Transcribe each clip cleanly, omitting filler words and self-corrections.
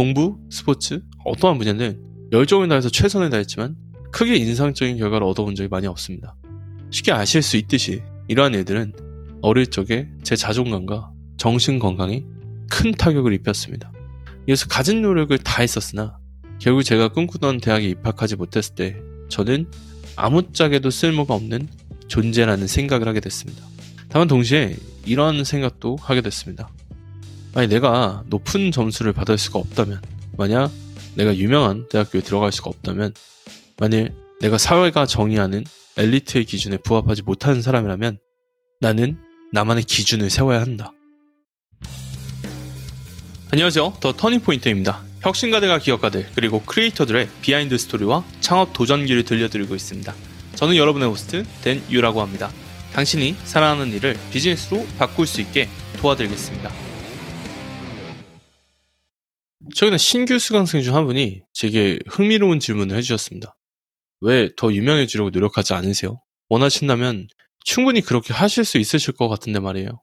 공부, 스포츠, 어떠한 분야든 열정을 다해서 최선을 다했지만 크게 인상적인 결과를 얻어본 적이 많이 없습니다. 쉽게 아실 수 있듯이 이러한 일들은 어릴 적에 제 자존감과 정신건강에 큰 타격을 입혔습니다. 이래서 가진 노력을 다 했었으나 결국 제가 꿈꾸던 대학에 입학하지 못했을 때 저는 아무짝에도 쓸모가 없는 존재라는 생각을 하게 됐습니다. 다만 동시에 이러한 생각도 하게 됐습니다. 아니, 내가 높은 점수를 받을 수가 없다면, 만약 내가 유명한 대학교에 들어갈 수가 없다면, 만일 내가 사회가 정의하는 엘리트의 기준에 부합하지 못하는 사람이라면 나는 나만의 기준을 세워야 한다. 안녕하세요. 더 터닝포인트입니다. 혁신가들과 기업가들 그리고 크리에이터들의 비하인드 스토리와 창업 도전기를 들려드리고 있습니다. 저는 여러분의 호스트 댄유라고 합니다. 당신이 사랑하는 일을 비즈니스로 바꿀 수 있게 도와드리겠습니다. 최근에 신규 수강생 중 한 분이 제게 흥미로운 질문을 해주셨습니다. 왜 더 유명해지려고 노력하지 않으세요? 원하신다면 충분히 그렇게 하실 수 있으실 것 같은데 말이에요.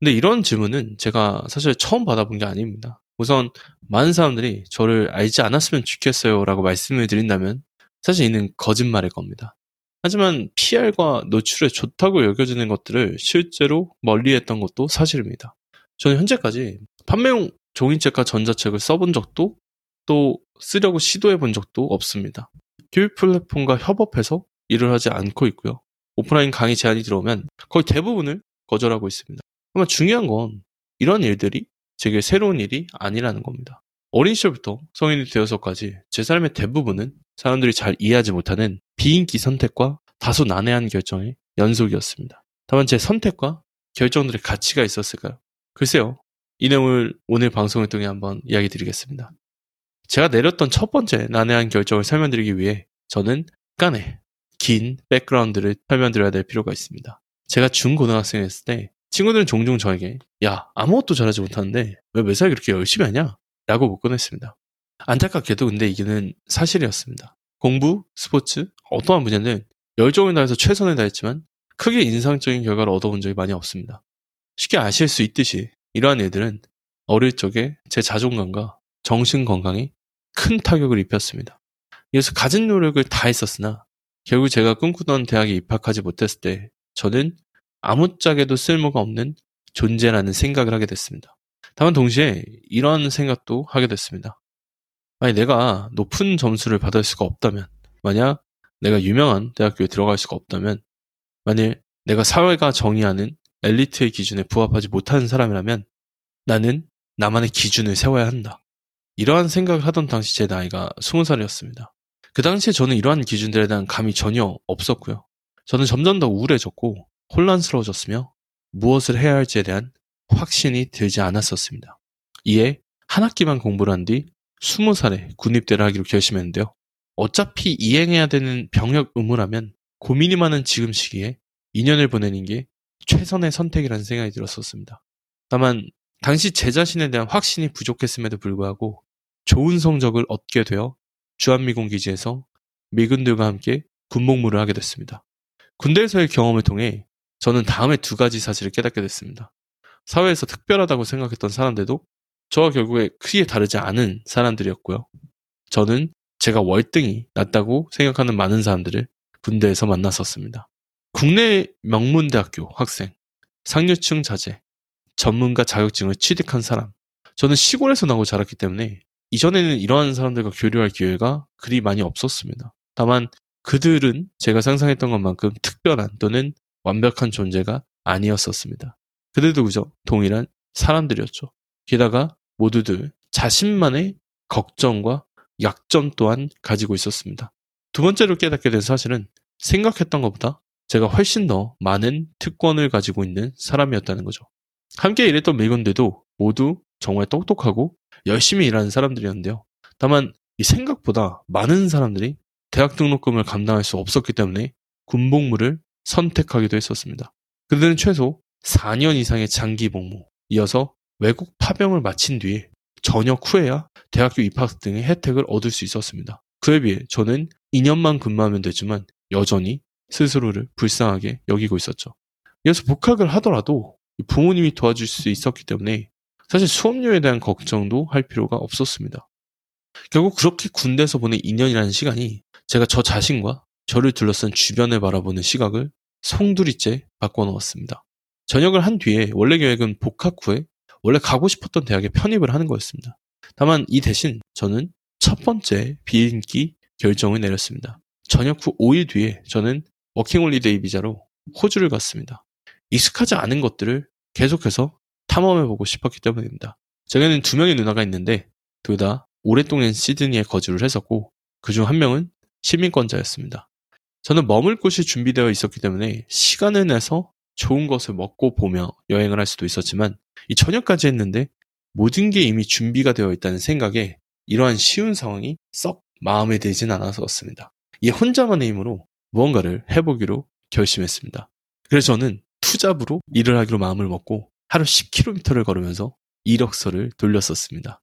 근데 이런 질문은 제가 사실 처음 받아본 게 아닙니다. 우선 많은 사람들이 저를 알지 않았으면 좋겠어요 라고 말씀을 드린다면 사실 이는 거짓말일 겁니다. 하지만 PR과 노출에 좋다고 여겨지는 것들을 실제로 멀리했던 것도 사실입니다. 저는 현재까지 판매용 종이책과 전자책을 써본 적도 또 쓰려고 시도해본 적도 없습니다. 교육 플랫폼과 협업해서 일을 하지 않고 있고요. 오프라인 강의 제안이 들어오면 거의 대부분을 거절하고 있습니다. 아마 중요한 건 이런 일들이 제게 새로운 일이 아니라는 겁니다. 어린 시절부터 성인이 되어서까지 제 삶의 대부분은 사람들이 잘 이해하지 못하는 비인기 선택과 다소 난해한 결정의 연속이었습니다. 다만 제 선택과 결정들의 가치가 있었을까요? 글쎄요. 이 내용을 오늘 방송을 통해 한번 이야기 드리겠습니다. 제가 내렸던 첫 번째 난해한 결정을 설명드리기 위해 저는 약간의 긴 백그라운드를 설명드려야 될 필요가 있습니다. 제가 중고등학생이었을 때 친구들은 종종 저에게 야, 아무것도 잘하지 못하는데 왜 매사에 그렇게 열심히 하냐? 라고 묻곤했습니다. 안타깝게도 근데 이게는 사실이었습니다. 공부, 스포츠, 어떠한 분야는 열정을 다해서 최선을 다했지만 크게 인상적인 결과를 얻어본 적이 많이 없습니다. 쉽게 아실 수 있듯이 이러한 일들은 어릴 적에 제 자존감과 정신건강에 큰 타격을 입혔습니다. 이래서 가진 노력을 다 했었으나 결국 제가 꿈꾸던 대학에 입학하지 못했을 때 저는 아무짝에도 쓸모가 없는 존재라는 생각을 하게 됐습니다. 다만 동시에 이러한 생각도 하게 됐습니다. 아니, 내가 높은 점수를 받을 수가 없다면, 만약 내가 유명한 대학교에 들어갈 수가 없다면, 만일 내가 사회가 정의하는 엘리트의 기준에 부합하지 못하는 사람이라면 나는 나만의 기준을 세워야 한다. 이러한 생각을 하던 당시 제 나이가 20살이었습니다. 그 당시에 저는 이러한 기준들에 대한 감이 전혀 없었고요. 저는 점점 더 우울해졌고 혼란스러워졌으며 무엇을 해야 할지에 대한 확신이 들지 않았었습니다. 이에 한 학기만 공부를 한 뒤 20살에 군입대를 하기로 결심했는데요. 어차피 이행해야 되는 병역 의무라면 고민이 많은 지금 시기에 2년을 보내는 게 최선의 선택이라는 생각이 들었었습니다. 다만 당시 제 자신에 대한 확신이 부족했음에도 불구하고 좋은 성적을 얻게 되어 주한미군 기지에서 미군들과 함께 군복무를 하게 됐습니다. 군대에서의 경험을 통해 저는 다음에 두 가지 사실을 깨닫게 됐습니다. 사회에서 특별하다고 생각했던 사람들도 저와 결국에 크게 다르지 않은 사람들이었고요. 저는 제가 월등히 낫다고 생각하는 많은 사람들을 군대에서 만났었습니다. 국내 명문대학교 학생, 상류층 자제, 전문가 자격증을 취득한 사람. 저는 시골에서 나고 자랐기 때문에 이전에는 이러한 사람들과 교류할 기회가 그리 많이 없었습니다. 다만 그들은 제가 상상했던 것만큼 특별한 또는 완벽한 존재가 아니었었습니다. 그들도 그저 동일한 사람들이었죠. 게다가 모두들 자신만의 걱정과 약점 또한 가지고 있었습니다. 두 번째로 깨닫게 된 사실은 생각했던 것보다 제가 훨씬 더 많은 특권을 가지고 있는 사람이었다는 거죠. 함께 일했던 미군들도 모두 정말 똑똑하고 열심히 일하는 사람들이었는데요. 다만 이 생각보다 많은 사람들이 대학 등록금을 감당할 수 없었기 때문에 군복무를 선택하기도 했었습니다. 그들은 최소 4년 이상의 장기 복무, 이어서 외국 파병을 마친 뒤에 전역 후에야 대학교 입학 등의 혜택을 얻을 수 있었습니다. 그에 비해 저는 2년만 근무하면 되지만 여전히 스스로를 불쌍하게 여기고 있었죠. 이어서 복학을 하더라도 부모님이 도와줄 수 있었기 때문에 사실 수업료에 대한 걱정도 할 필요가 없었습니다. 결국 그렇게 군대에서 보낸 2년이라는 시간이 제가 저 자신과 저를 둘러싼 주변을 바라보는 시각을 송두리째 바꿔놓았습니다. 전역을 한 뒤에 원래 계획은 복학 후에 원래 가고 싶었던 대학에 편입을 하는 거였습니다. 다만 이 대신 저는 첫 번째 비인기 결정을 내렸습니다. 전역 후 5일 뒤에 저는 워킹홀리데이 비자로 호주를 갔습니다. 익숙하지 않은 것들을 계속해서 탐험해보고 싶었기 때문입니다. 제게는 2명의 누나가 있는데 둘 다 오랫동안 시드니에 거주를 했었고 그중 한 명은 시민권자였습니다. 저는 머물 곳이 준비되어 있었기 때문에 시간을 내서 좋은 것을 먹고 보며 여행을 할 수도 있었지만 이 저녁까지 했는데 모든 게 이미 준비가 되어 있다는 생각에 이러한 쉬운 상황이 썩 마음에 들진 않았었습니다. 이 혼자만의 힘으로 무언가를 해보기로 결심했습니다. 그래서 저는 투잡으로 일을 하기로 마음을 먹고 하루 10km를 걸으면서 이력서를 돌렸었습니다.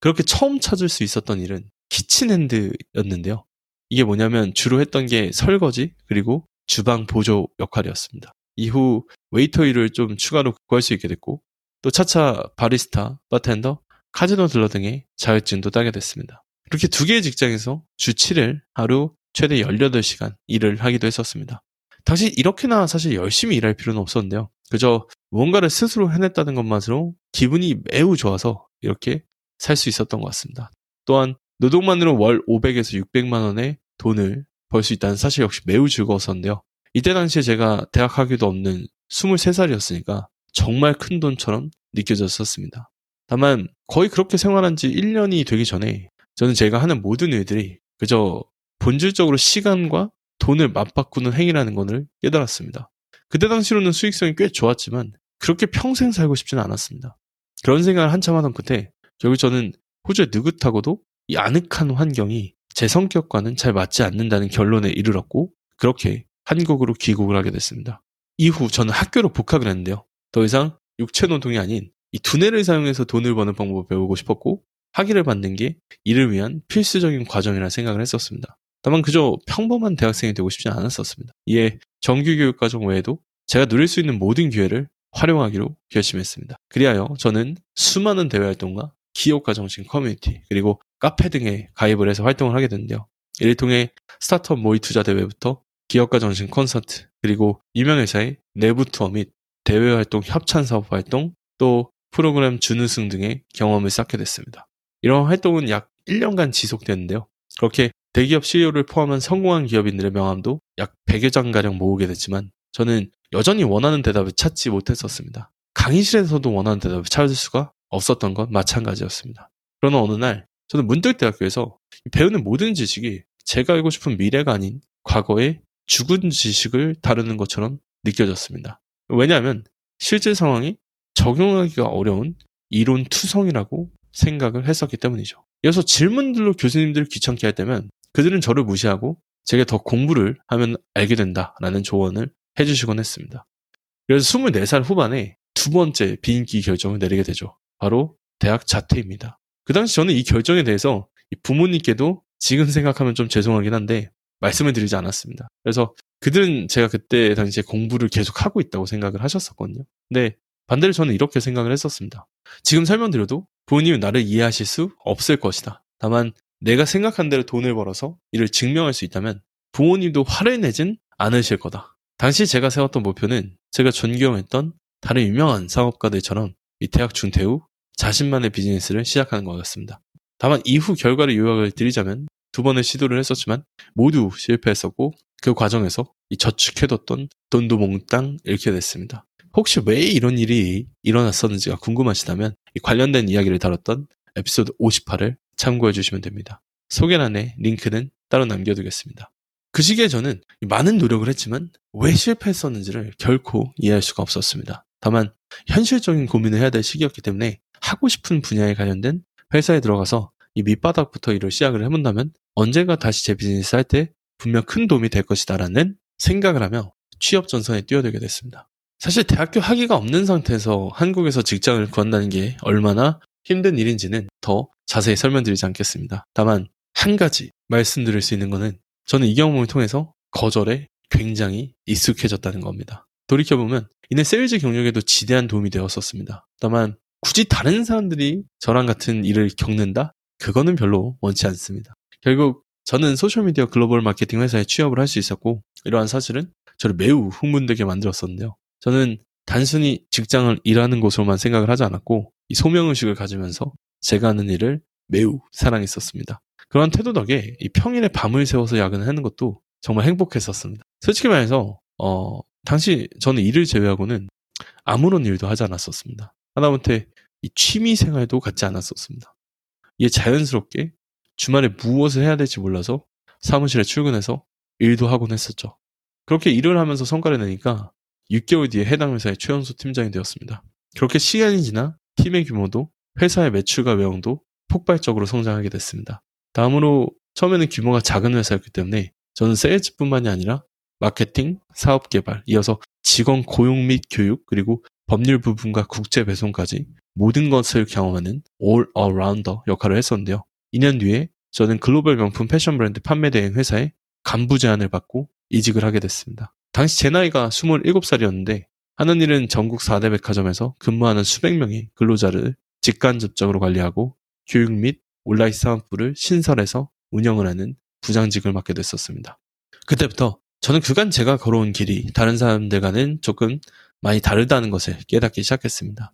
그렇게 처음 찾을 수 있었던 일은 키친핸드였는데요. 이게 뭐냐면 주로 했던 게 설거지 그리고 주방 보조 역할이었습니다. 이후 웨이터 일을 좀 추가로 구할 수 있게 됐고 또 차차 바리스타, 바텐더, 카지노 딜러 등의 자격증도 따게 됐습니다. 이렇게 2개의 직장에서 주 7일 하루 최대 18시간 일을 하기도 했었습니다. 당시 이렇게나 사실 열심히 일할 필요는 없었는데요. 그저 무언가를 스스로 해냈다는 것만으로 기분이 매우 좋아서 이렇게 살 수 있었던 것 같습니다. 또한 노동만으로 월 500에서 600만 원의 돈을 벌 수 있다는 사실 역시 매우 즐거웠었는데요. 이때 당시에 제가 대학 학위도 없는 23살이었으니까 정말 큰 돈처럼 느껴졌었습니다. 다만 거의 그렇게 생활한 지 1년이 되기 전에 저는 제가 하는 모든 일들이 그저 본질적으로 시간과 돈을 맞바꾸는 행위라는 것을 깨달았습니다. 그때 당시로는 수익성이 꽤 좋았지만 그렇게 평생 살고 싶지는 않았습니다. 그런 생각을 한참 하던 끝에 결국 저는 호주의 느긋하고도 이 아늑한 환경이 제 성격과는 잘 맞지 않는다는 결론에 이르렀고 그렇게 한국으로 귀국을 하게 됐습니다. 이후 저는 학교로 복학을 했는데요. 더 이상 육체노동이 아닌 이 두뇌를 사용해서 돈을 버는 방법을 배우고 싶었고 학위를 받는 게 이를 위한 필수적인 과정이라 생각을 했었습니다. 다만 그저 평범한 대학생이 되고 싶지 않았었습니다. 이에 정규교육 과정 외에도 제가 누릴 수 있는 모든 기회를 활용하기로 결심했습니다. 그리하여 저는 수많은 대외활동과 기업가 정신 커뮤니티 그리고 카페 등에 가입을 해서 활동을 하게 됐는데요. 이를 통해 스타트업 모의 투자 대회부터 기업가 정신 콘서트 그리고 유명 회사의 내부 투어 및 대외활동 협찬 사업 활동 또 프로그램 준우승 등의 경험을 쌓게 됐습니다. 이런 활동은 약 1년간 지속됐는데요. 그렇게 대기업 CEO를 포함한 성공한 기업인들의 명함도 약 100여 장가량 모으게 됐지만 저는 여전히 원하는 대답을 찾지 못했었습니다. 강의실에서도 원하는 대답을 찾을 수가 없었던 건 마찬가지였습니다. 그러나 어느 날 저는 문득대학교에서 배우는 모든 지식이 제가 알고 싶은 미래가 아닌 과거의 죽은 지식을 다루는 것처럼 느껴졌습니다. 왜냐하면 실제 상황이 적용하기가 어려운 이론 투성이라고 생각을 했었기 때문이죠. 이어서 질문들로 교수님들을 귀찮게 할 때면 그들은 저를 무시하고 제게 더 공부를 하면 알게 된다라는 조언을 해주시곤 했습니다. 그래서 24살 후반에 2번째 비인기 결정을 내리게 되죠. 바로 대학 자퇴입니다. 그 당시 저는 이 결정에 대해서 부모님께도 지금 생각하면 좀 죄송하긴 한데 말씀을 드리지 않았습니다. 그래서 그들은 제가 그때 당시에 공부를 계속 하고 있다고 생각을 하셨었거든요. 근데 반대로 저는 이렇게 생각을 했었습니다. 지금 설명드려도 부모님은 나를 이해하실 수 없을 것이다. 다만 내가 생각한 대로 돈을 벌어서 이를 증명할 수 있다면 부모님도 화를 내진 않으실 거다. 당시 제가 세웠던 목표는 제가 존경했던 다른 유명한 사업가들처럼 이 대학 중퇴 후 자신만의 비즈니스를 시작하는 거였습니다. 다만 이후 결과를 요약을 드리자면 2번의 시도를 했었지만 모두 실패했었고 그 과정에서 이 저축해뒀던 돈도 몽땅 잃게 됐습니다. 혹시 왜 이런 일이 일어났었는지가 궁금하시다면 이 관련된 이야기를 다뤘던 에피소드 58을 참고해 주시면 됩니다. 소개란에 링크는 따로 남겨두겠습니다. 그 시기에 저는 많은 노력을 했지만 왜 실패했었는지를 결코 이해할 수가 없었습니다. 다만 현실적인 고민을 해야 될 시기였기 때문에 하고 싶은 분야에 관련된 회사에 들어가서 이 밑바닥부터 일을 시작을 해본다면 언젠가 다시 제 비즈니스 할 때 분명 큰 도움이 될 것이다 라는 생각을 하며 취업 전선에 뛰어들게 됐습니다. 사실 대학교 학위가 없는 상태에서 한국에서 직장을 구한다는 게 얼마나 힘든 일인지는 더 자세히 설명드리지 않겠습니다. 다만 한 가지 말씀드릴 수 있는 것은 저는 이 경험을 통해서 거절에 굉장히 익숙해졌다는 겁니다. 돌이켜보면 이내 세일즈 경력에도 지대한 도움이 되었었습니다. 다만 굳이 다른 사람들이 저랑 같은 일을 겪는다? 그거는 별로 원치 않습니다. 결국 저는 소셜미디어 글로벌 마케팅 회사에 취업을 할 수 있었고, 이러한 사실은 저를 매우 흥분되게 만들었었는데요. 저는 단순히 직장을 일하는 곳으로만 생각을 하지 않았고 이 소명의식을 가지면서 제가 하는 일을 매우 사랑했었습니다. 그러한 태도 덕에 이 평일에 밤을 새워서 야근하는 것도 정말 행복했었습니다. 솔직히 말해서 당시 저는 일을 제외하고는 아무런 일도 하지 않았었습니다. 하다못해 이 취미 생활도 갖지 않았었습니다. 이에 자연스럽게 주말에 무엇을 해야 될지 몰라서 사무실에 출근해서 일도 하곤 했었죠. 그렇게 일을 하면서 성과를 내니까 6개월 뒤에 해당 회사의 최연소 팀장이 되었습니다. 그렇게 시간이 지나 팀의 규모도 회사의 매출과 외형도 폭발적으로 성장하게 됐습니다. 다음으로 처음에는 규모가 작은 회사였기 때문에 저는 세일즈뿐만이 아니라 마케팅, 사업개발, 이어서 직원 고용 및 교육, 그리고 법률 부분과 국제 배송까지 모든 것을 경험하는 올어라운더 역할을 했었는데요. 2년 뒤에 저는 글로벌 명품 패션 브랜드 판매 대행 회사에 간부 제안을 받고 이직을 하게 됐습니다. 당시 제 나이가 27살이었는데 하는 일은 전국 4대 백화점에서 근무하는 수백 명의 근로자를 직간접적으로 관리하고 교육 및 온라인 사업부를 신설해서 운영을 하는 부장직을 맡게 됐었습니다. 그때부터 저는 그간 제가 걸어온 길이 다른 사람들과는 조금 많이 다르다는 것을 깨닫기 시작했습니다.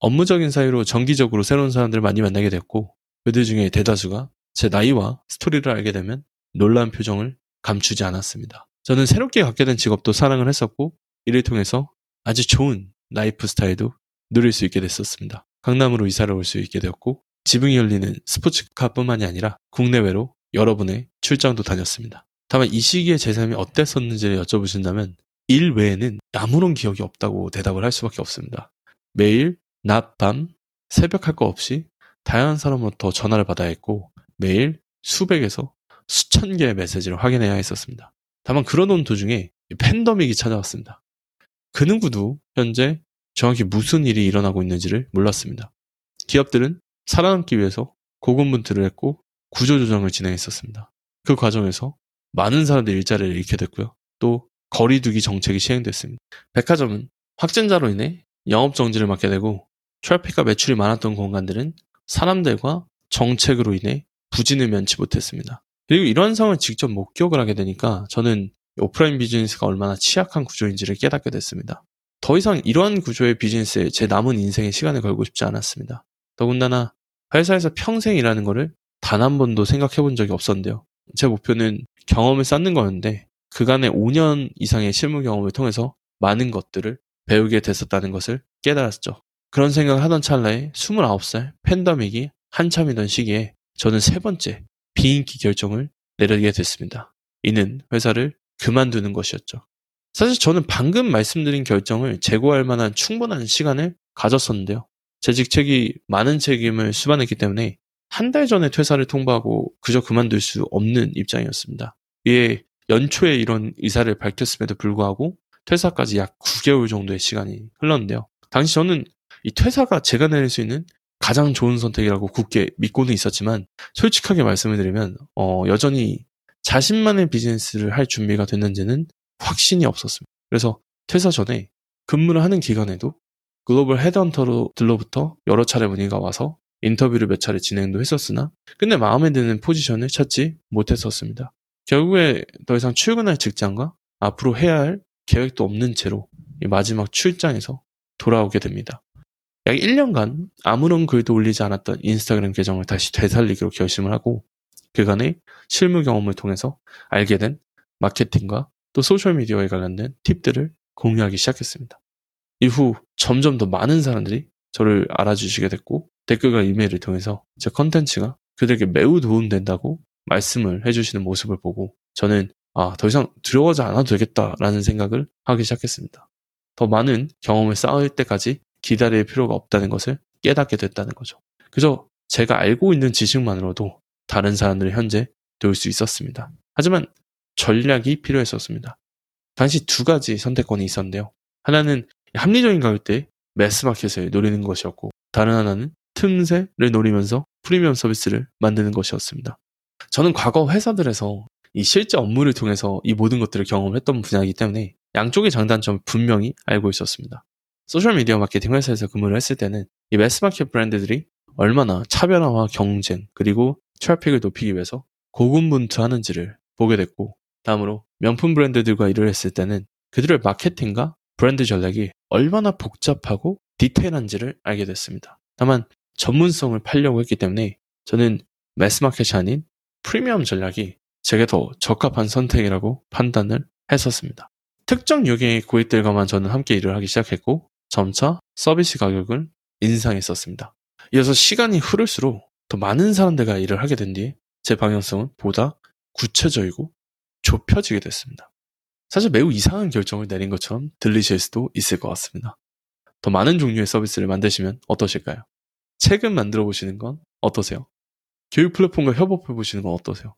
업무적인 사이로 정기적으로 새로운 사람들을 많이 만나게 됐고 그들 중에 대다수가 제 나이와 스토리를 알게 되면 놀라운 표정을 감추지 않았습니다. 저는 새롭게 갖게 된 직업도 사랑을 했었고 이를 통해서 아주 좋은 라이프 스타일도 누릴 수 있게 됐었습니다. 강남으로 이사를 올 수 있게 되었고 지붕이 열리는 스포츠카뿐만이 아니라 국내외로 여러 분의 출장도 다녔습니다. 다만 이 시기에 제 삶이 어땠었는지를 여쭤보신다면 일 외에는 아무런 기억이 없다고 대답을 할 수밖에 없습니다. 매일 낮, 밤, 새벽 할 거 없이 다양한 사람으로부터 전화를 받아야 했고 매일 수백에서 수천 개의 메시지를 확인해야 했었습니다. 다만 그러던 도중에 팬데믹이 찾아왔습니다. 그 누구도 현재 정확히 무슨 일이 일어나고 있는지를 몰랐습니다. 기업들은 살아남기 위해서 고군분투를 했고 구조조정을 진행했었습니다. 그 과정에서 많은 사람들이 일자리를 잃게 됐고요. 또 거리두기 정책이 시행됐습니다. 백화점은 확진자로 인해 영업정지를 맞게 되고 트래픽과 매출이 많았던 공간들은 사람들과 정책으로 인해 부진을 면치 못했습니다. 그리고 이런 상황을 직접 목격을 하게 되니까 저는 오프라인 비즈니스가 얼마나 취약한 구조인지를 깨닫게 됐습니다. 더 이상 이러한 구조의 비즈니스에 제 남은 인생의 시간을 걸고 싶지 않았습니다. 더군다나 회사에서 평생 일하는 거를 단 한 번도 생각해 본 적이 없었는데요. 제 목표는 경험을 쌓는 거였는데 그간의 5년 이상의 실무 경험을 통해서 많은 것들을 배우게 됐었다는 것을 깨달았죠. 그런 생각을 하던 찰나에 29살 팬데믹이 한참이던 시기에 저는 세 번째 비인기 결정을 내리게 됐습니다. 이는 회사를 그만두는 것이었죠. 사실 저는 방금 말씀드린 결정을 재고할 만한 충분한 시간을 가졌었는데요. 제 직책이 많은 책임을 수반했기 때문에 한 달 전에 퇴사를 통보하고 그저 그만둘 수 없는 입장이었습니다. 이에 연초에 이런 의사를 밝혔음에도 불구하고 퇴사까지 약 9개월 정도의 시간이 흘렀는데요. 당시 저는 이 퇴사가 제가 내릴 수 있는 가장 좋은 선택이라고 굳게 믿고는 있었지만 솔직하게 말씀을 드리면 여전히 자신만의 비즈니스를 할 준비가 됐는지는 확신이 없었습니다. 그래서 퇴사 전에 근무를 하는 기간에도 글로벌 헤드헌터들로부터 여러 차례 문의가 와서 인터뷰를 몇 차례 진행도 했었으나 끝내 마음에 드는 포지션을 찾지 못했었습니다. 결국에 더 이상 출근할 직장과 앞으로 해야 할 계획도 없는 채로 이 마지막 출장에서 돌아오게 됩니다. 약 1년간 아무런 글도 올리지 않았던 인스타그램 계정을 다시 되살리기로 결심을 하고 그간의 실무 경험을 통해서 알게 된 마케팅과 또 소셜미디어에 관련된 팁들을 공유하기 시작했습니다. 이후 점점 더 많은 사람들이 저를 알아주시게 됐고 댓글과 이메일을 통해서 제 컨텐츠가 그들에게 매우 도움된다고 말씀을 해주시는 모습을 보고 저는 더 이상 두려워하지 않아도 되겠다라는 생각을 하기 시작했습니다. 더 많은 경험을 쌓을 때까지 기다릴 필요가 없다는 것을 깨닫게 됐다는 거죠. 그저 제가 알고 있는 지식만으로도 다른 사람들을 현재 도울 수 있었습니다. 하지만 전략이 필요했었습니다. 당시 두 가지 선택권이 있었는데요. 하나는 합리적인 가격대의 매스마켓을 노리는 것이었고 다른 하나는 틈새를 노리면서 프리미엄 서비스를 만드는 것이었습니다. 저는 과거 회사들에서 이 실제 업무를 통해서 이 모든 것들을 경험했던 분야이기 때문에 양쪽의 장단점을 분명히 알고 있었습니다. 소셜미디어 마케팅 회사에서 근무를 했을 때는 이 매스마켓 브랜드들이 얼마나 차별화와 경쟁 그리고 트래픽을 높이기 위해서 고군분투하는지를 보게 됐고, 다음으로 명품 브랜드들과 일을 했을 때는 그들의 마케팅과 브랜드 전략이 얼마나 복잡하고 디테일한지를 알게 됐습니다. 다만 전문성을 팔려고 했기 때문에 저는 매스마켓이 아닌 프리미엄 전략이 제게 더 적합한 선택이라고 판단을 했었습니다. 특정 유형의 고객들과만 저는 함께 일을 하기 시작했고 점차 서비스 가격을 인상했었습니다. 이어서 시간이 흐를수록 더 많은 사람들과 일을 하게 된 뒤에 제 방향성은 보다 구체적이고 좁혀지게 됐습니다. 사실 매우 이상한 결정을 내린 것처럼 들리실 수도 있을 것 같습니다. 더 많은 종류의 서비스를 만드시면 어떠실까요? 책을 만들어 보시는 건 어떠세요? 교육 플랫폼과 협업해 보시는 건 어떠세요?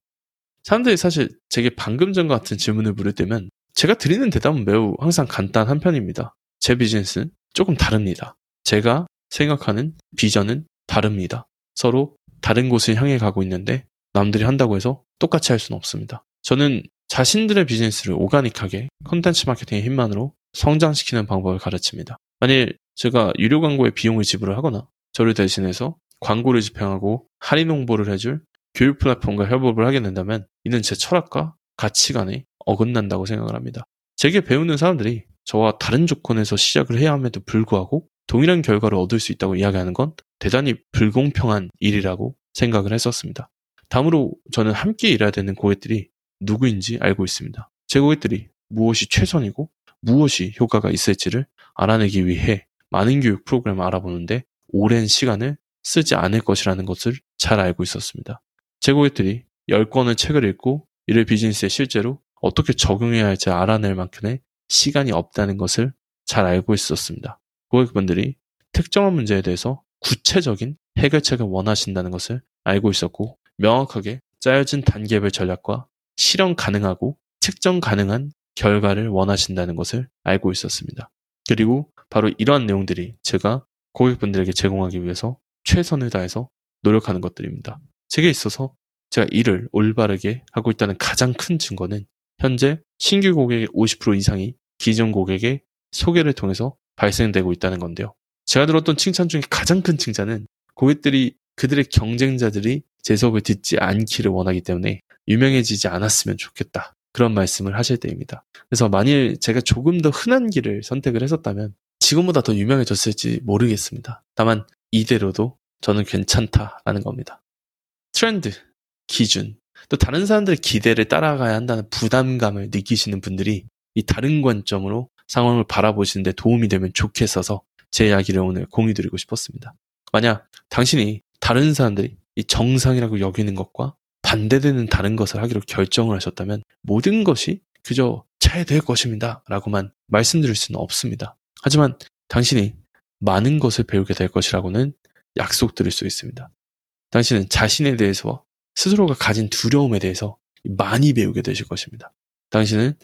사람들이 사실 제게 방금 전과 같은 질문을 물을 때면 제가 드리는 대답은 매우 항상 간단한 편입니다. 제 비즈니스는 조금 다릅니다. 제가 생각하는 비전은 다릅니다. 서로 다른 곳을 향해 가고 있는데 남들이 한다고 해서 똑같이 할 수는 없습니다. 저는 자신들의 비즈니스를 오가닉하게 콘텐츠 마케팅의 힘만으로 성장시키는 방법을 가르칩니다. 만일 제가 유료 광고에 비용을 지불을 하거나 저를 대신해서 광고를 집행하고 할인 홍보를 해줄 교육 플랫폼과 협업을 하게 된다면 이는 제 철학과 가치관에 어긋난다고 생각을 합니다. 제게 배우는 사람들이 저와 다른 조건에서 시작을 해야 함에도 불구하고 동일한 결과를 얻을 수 있다고 이야기하는 건 대단히 불공평한 일이라고 생각을 했었습니다. 다음으로 저는 함께 일해야 되는 고객들이 누구인지 알고 있습니다. 제 고객들이 무엇이 최선이고 무엇이 효과가 있을지를 알아내기 위해 많은 교육 프로그램을 알아보는데 오랜 시간을 쓰지 않을 것이라는 것을 잘 알고 있었습니다. 제 고객들이 10권의 책을 읽고 이를 비즈니스에 실제로 어떻게 적용해야 할지 알아낼 만큼의 시간이 없다는 것을 잘 알고 있었습니다. 고객분들이 특정한 문제에 대해서 구체적인 해결책을 원하신다는 것을 알고 있었고 명확하게 짜여진 단계별 전략과 실현 가능하고 측정 가능한 결과를 원하신다는 것을 알고 있었습니다. 그리고 바로 이러한 내용들이 제가 고객분들에게 제공하기 위해서 최선을 다해서 노력하는 것들입니다. 제게 있어서 제가 일을 올바르게 하고 있다는 가장 큰 증거는 현재 신규 고객의 50% 이상이 기존 고객의 소개를 통해서 발생되고 있다는 건데요. 제가 들었던 칭찬 중에 가장 큰 칭찬은 고객들이 그들의 경쟁자들이 제 수업을 듣지 않기를 원하기 때문에 유명해지지 않았으면 좋겠다. 그런 말씀을 하실 때입니다. 그래서 만일 제가 조금 더 흔한 길을 선택을 했었다면 지금보다 더 유명해졌을지 모르겠습니다. 다만 이대로도 저는 괜찮다라는 겁니다. 트렌드, 기준, 또 다른 사람들의 기대를 따라가야 한다는 부담감을 느끼시는 분들이 이 다른 관점으로 상황을 바라보시는 데 도움이 되면 좋겠어서 제 이야기를 오늘 공유드리고 싶었습니다. 만약 당신이 다른 사람들이 이 정상이라고 여기는 것과 반대되는 다른 것을 하기로 결정을 하셨다면 모든 것이 그저 잘 될 것입니다 라고만 말씀드릴 수는 없습니다. 하지만 당신이 많은 것을 배우게 될 것이라고는 약속드릴 수 있습니다. 당신은 자신에 대해서와 스스로가 가진 두려움에 대해서 많이 배우게 되실 것입니다. 당신은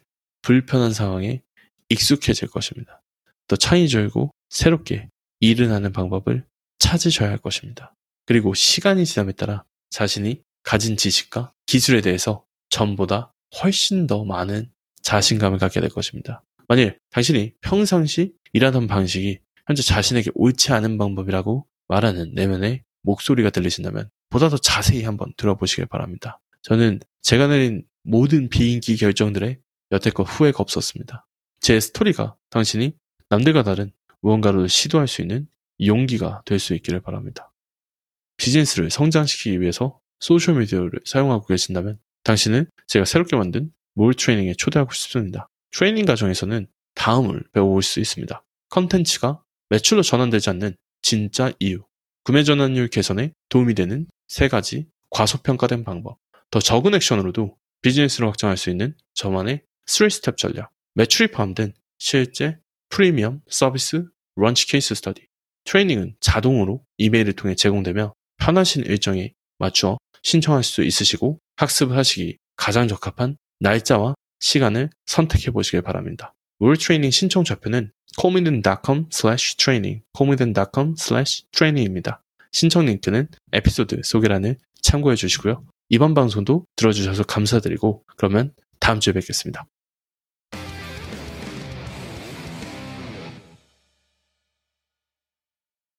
불편한 상황에 익숙해질 것입니다. 더 창의적이고 새롭게 일을 하는 방법을 찾으셔야 할 것입니다. 그리고 시간이 지남에 따라 자신이 가진 지식과 기술에 대해서 전보다 훨씬 더 많은 자신감을 갖게 될 것입니다. 만일 당신이 평상시 일하던 방식이 현재 자신에게 옳지 않은 방법이라고 말하는 내면의 목소리가 들리신다면 보다 더 자세히 한번 들어보시길 바랍니다. 저는 제가 내린 모든 비인기 결정들에 여태껏 후회가 없었습니다. 제 스토리가 당신이 남들과 다른 무언가를 시도할 수 있는 용기가 될 수 있기를 바랍니다. 비즈니스를 성장시키기 위해서 소셜미디어를 사용하고 계신다면 당신은 제가 새롭게 만든 몰 트레이닝에 초대하고 싶습니다. 트레이닝 과정에서는 다음을 배워볼 수 있습니다. 컨텐츠가 매출로 전환되지 않는 진짜 이유, 구매 전환율 개선에 도움이 되는 3가지 과소평가된 방법, 더 적은 액션으로도 비즈니스를 확장할 수 있는 저만의 3스텝 전략, 매출이 포함된 실제 프리미엄 서비스 런치 케이스 스터디. 트레이닝은 자동으로 이메일을 통해 제공되며 편하신 일정에 맞추어 신청할 수 있으시고 학습을 하시기 가장 적합한 날짜와 시간을 선택해 보시길 바랍니다. 올 트레이닝 신청 좌표는 callmeden.com/training, callmeden.com/training입니다. 신청 링크는 에피소드 소개란을 참고해 주시고요. 이번 방송도 들어주셔서 감사드리고 그러면 다음 주에 뵙겠습니다.